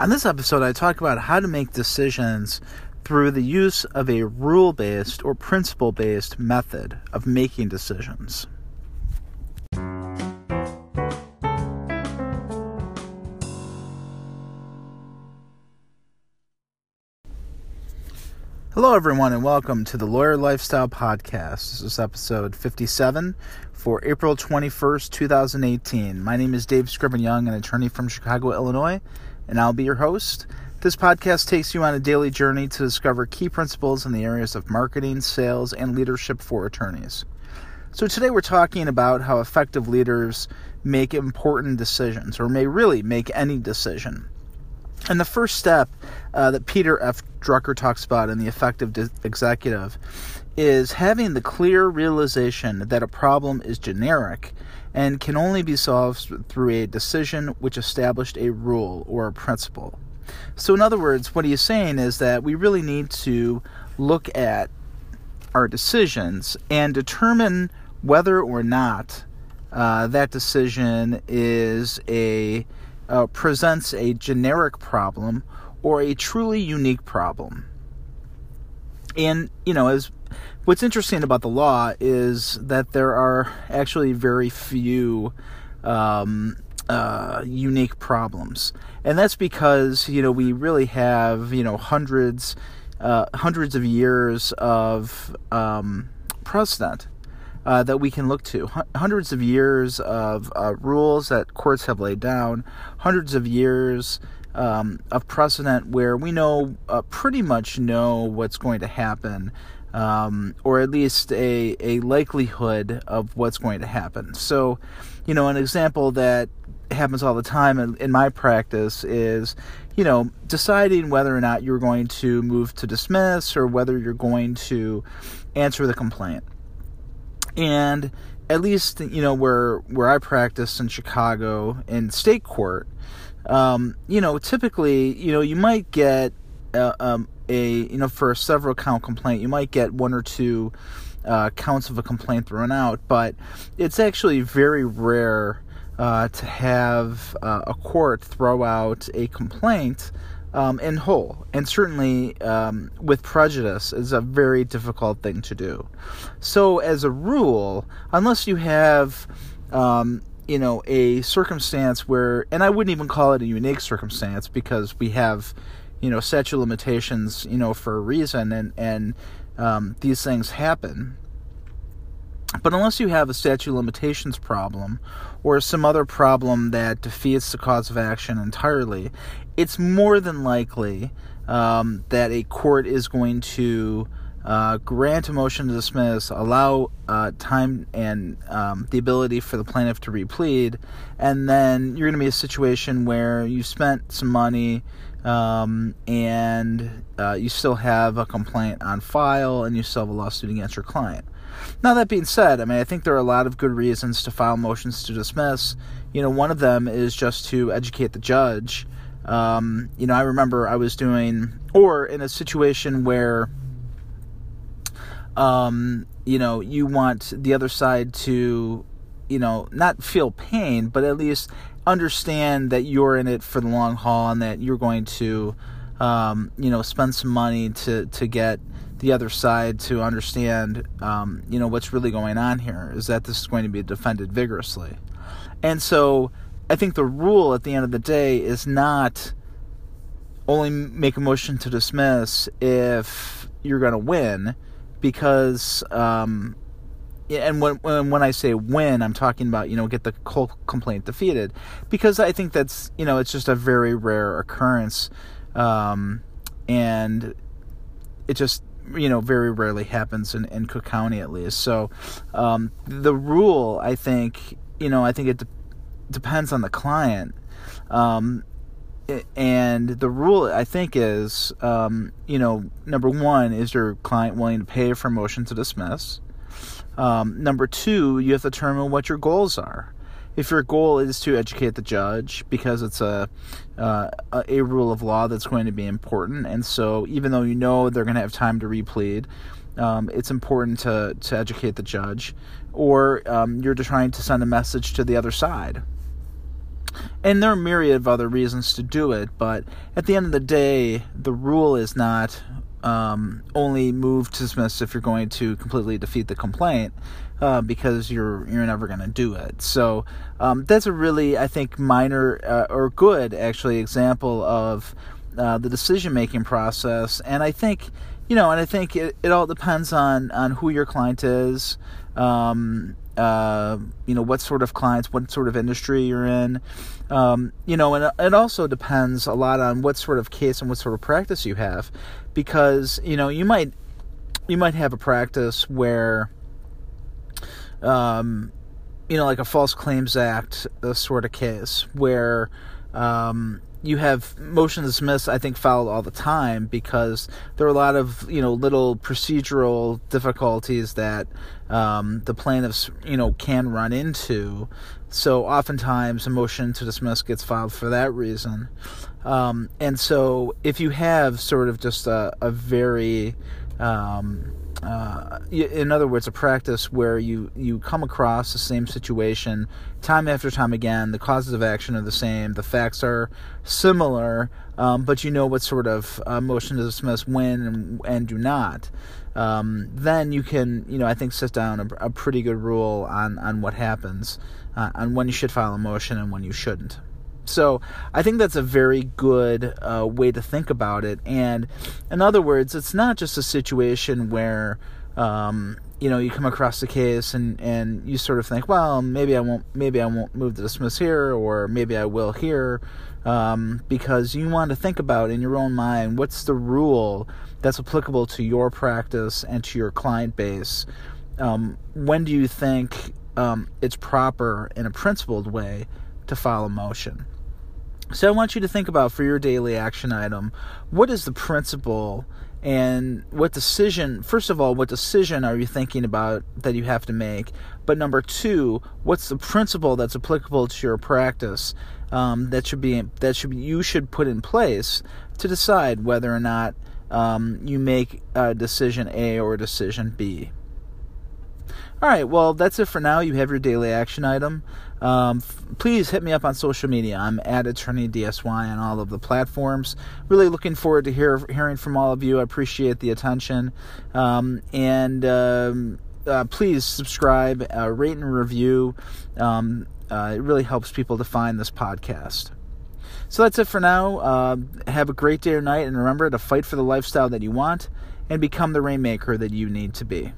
On this episode, I talk about how to make decisions through the use of a rule-based or principle-based method of making decisions. Hello, everyone, and welcome to the Lawyer Lifestyle Podcast. This is episode 57 for April 21st, 2018. My name is Dave Scriven-Young, an attorney from Chicago, Illinois, and I'll be your host. This podcast takes you on a daily journey to discover key principles in the areas of marketing, sales, and leadership for attorneys. So today we're talking about how effective leaders make important decisions, or may really make any decision. And the first step that Peter F. Drucker talks about in The Effective Executive is having the clear realization that a problem is generic and can only be solved through a decision which established a rule or a principle. So in other words, what he's saying is that we really need to look at our decisions and determine whether or not that decision is presents a generic problem or a truly unique problem. And, what's interesting about the law is that there are actually very few unique problems. And that's because, we really have, hundreds of years of precedent that we can look to. Hundreds of years of rules that courts have laid down, hundreds of years of precedent where we know, pretty much know what's going to happen, or at least a likelihood of what's going to happen. So, an example that happens all the time in my practice is, deciding whether or not you're going to move to dismiss or whether you're going to answer the complaint. And at least, where I practice in Chicago in state court, typically, you might get for a several count complaint, you might get one or two counts of a complaint thrown out, but it's actually very rare to have a court throw out a complaint in whole, and certainly with prejudice is a very difficult thing to do. So as a rule, unless you have, a circumstance where, and I wouldn't even call it a unique circumstance because we have, statute of limitations, for a reason, and these things happen. But unless you have a statute of limitations problem or some other problem that defeats the cause of action entirely, it's more than likely that a court is going to grant a motion to dismiss, allow time and the ability for the plaintiff to replead, and then you're going to be in a situation where you spent some money and you still have a complaint on file and you still have a lawsuit against your client. Now, that being said, I think there are a lot of good reasons to file motions to dismiss. One of them is just to educate the judge. I remember I was in a situation where, you want the other side to, not feel pain, but at least understand that you're in it for the long haul and that you're going to, spend some money to get the other side to understand, what's really going on here, is that this is going to be defended vigorously. And so I think the rule at the end of the day is not only make a motion to dismiss if you're going to win, because, and when I say win, I'm talking about, get the whole complaint defeated, because I think that's, it's just a very rare occurrence, and it just, very rarely happens in Cook County, at least. So the rule, I think, it depends on the client. And the rule, I think, is, number one, is your client willing to pay for a motion to dismiss? Number two, you have to determine what your goals are. If your goal is to educate the judge, because it's a rule of law that's going to be important, and so even though you know they're going to have time to replead, it's important to educate the judge, or you're trying to send a message to the other side. And there are myriad of other reasons to do it, but at the end of the day, the rule is not only move to dismiss if you're going to completely defeat the complaint, because you're never going to do it. So that's a really, I think, minor or good, actually, example of the decision-making process. And I think, and I think it all depends on who your client is, what sort of clients, what sort of industry you're in, and it also depends a lot on what sort of case and what sort of practice you have, because, you might have a practice where, like a False Claims Act sort of case where, you have motion to dismiss, I think, filed all the time because there are a lot of, little procedural difficulties that the plaintiffs, can run into. So oftentimes a motion to dismiss gets filed for that reason. And so if you have sort of just a very... in other words, a practice where you come across the same situation time after time again, the causes of action are the same, the facts are similar, but what sort of motion to dismiss when and do not, then you can, I think, set down a pretty good rule on what happens, on when you should file a motion and when you shouldn't. So I think that's a very good way to think about it. And in other words, it's not just a situation where, you come across the case and you sort of think, well, maybe I won't move to dismiss here, or maybe I will here, because you want to think about in your own mind, what's the rule that's applicable to your practice and to your client base? When do you think it's proper in a principled way to file a motion? So I want you to think about, for your daily action item, what is the principle and what decision, first of all, what decision are you thinking about that you have to make? But number two, what's the principle that's applicable to your practice you should put in place to decide whether or not you make decision A or decision B? All right, well, that's it for now. You have your daily action item. Please hit me up on social media. I'm at AttorneyDSY on all of the platforms. Really looking forward to hearing from all of you. I appreciate the attention. Please subscribe, rate, and review. It really helps people to find this podcast. So that's it for now. Have a great day or night, and remember to fight for the lifestyle that you want and become the rainmaker that you need to be.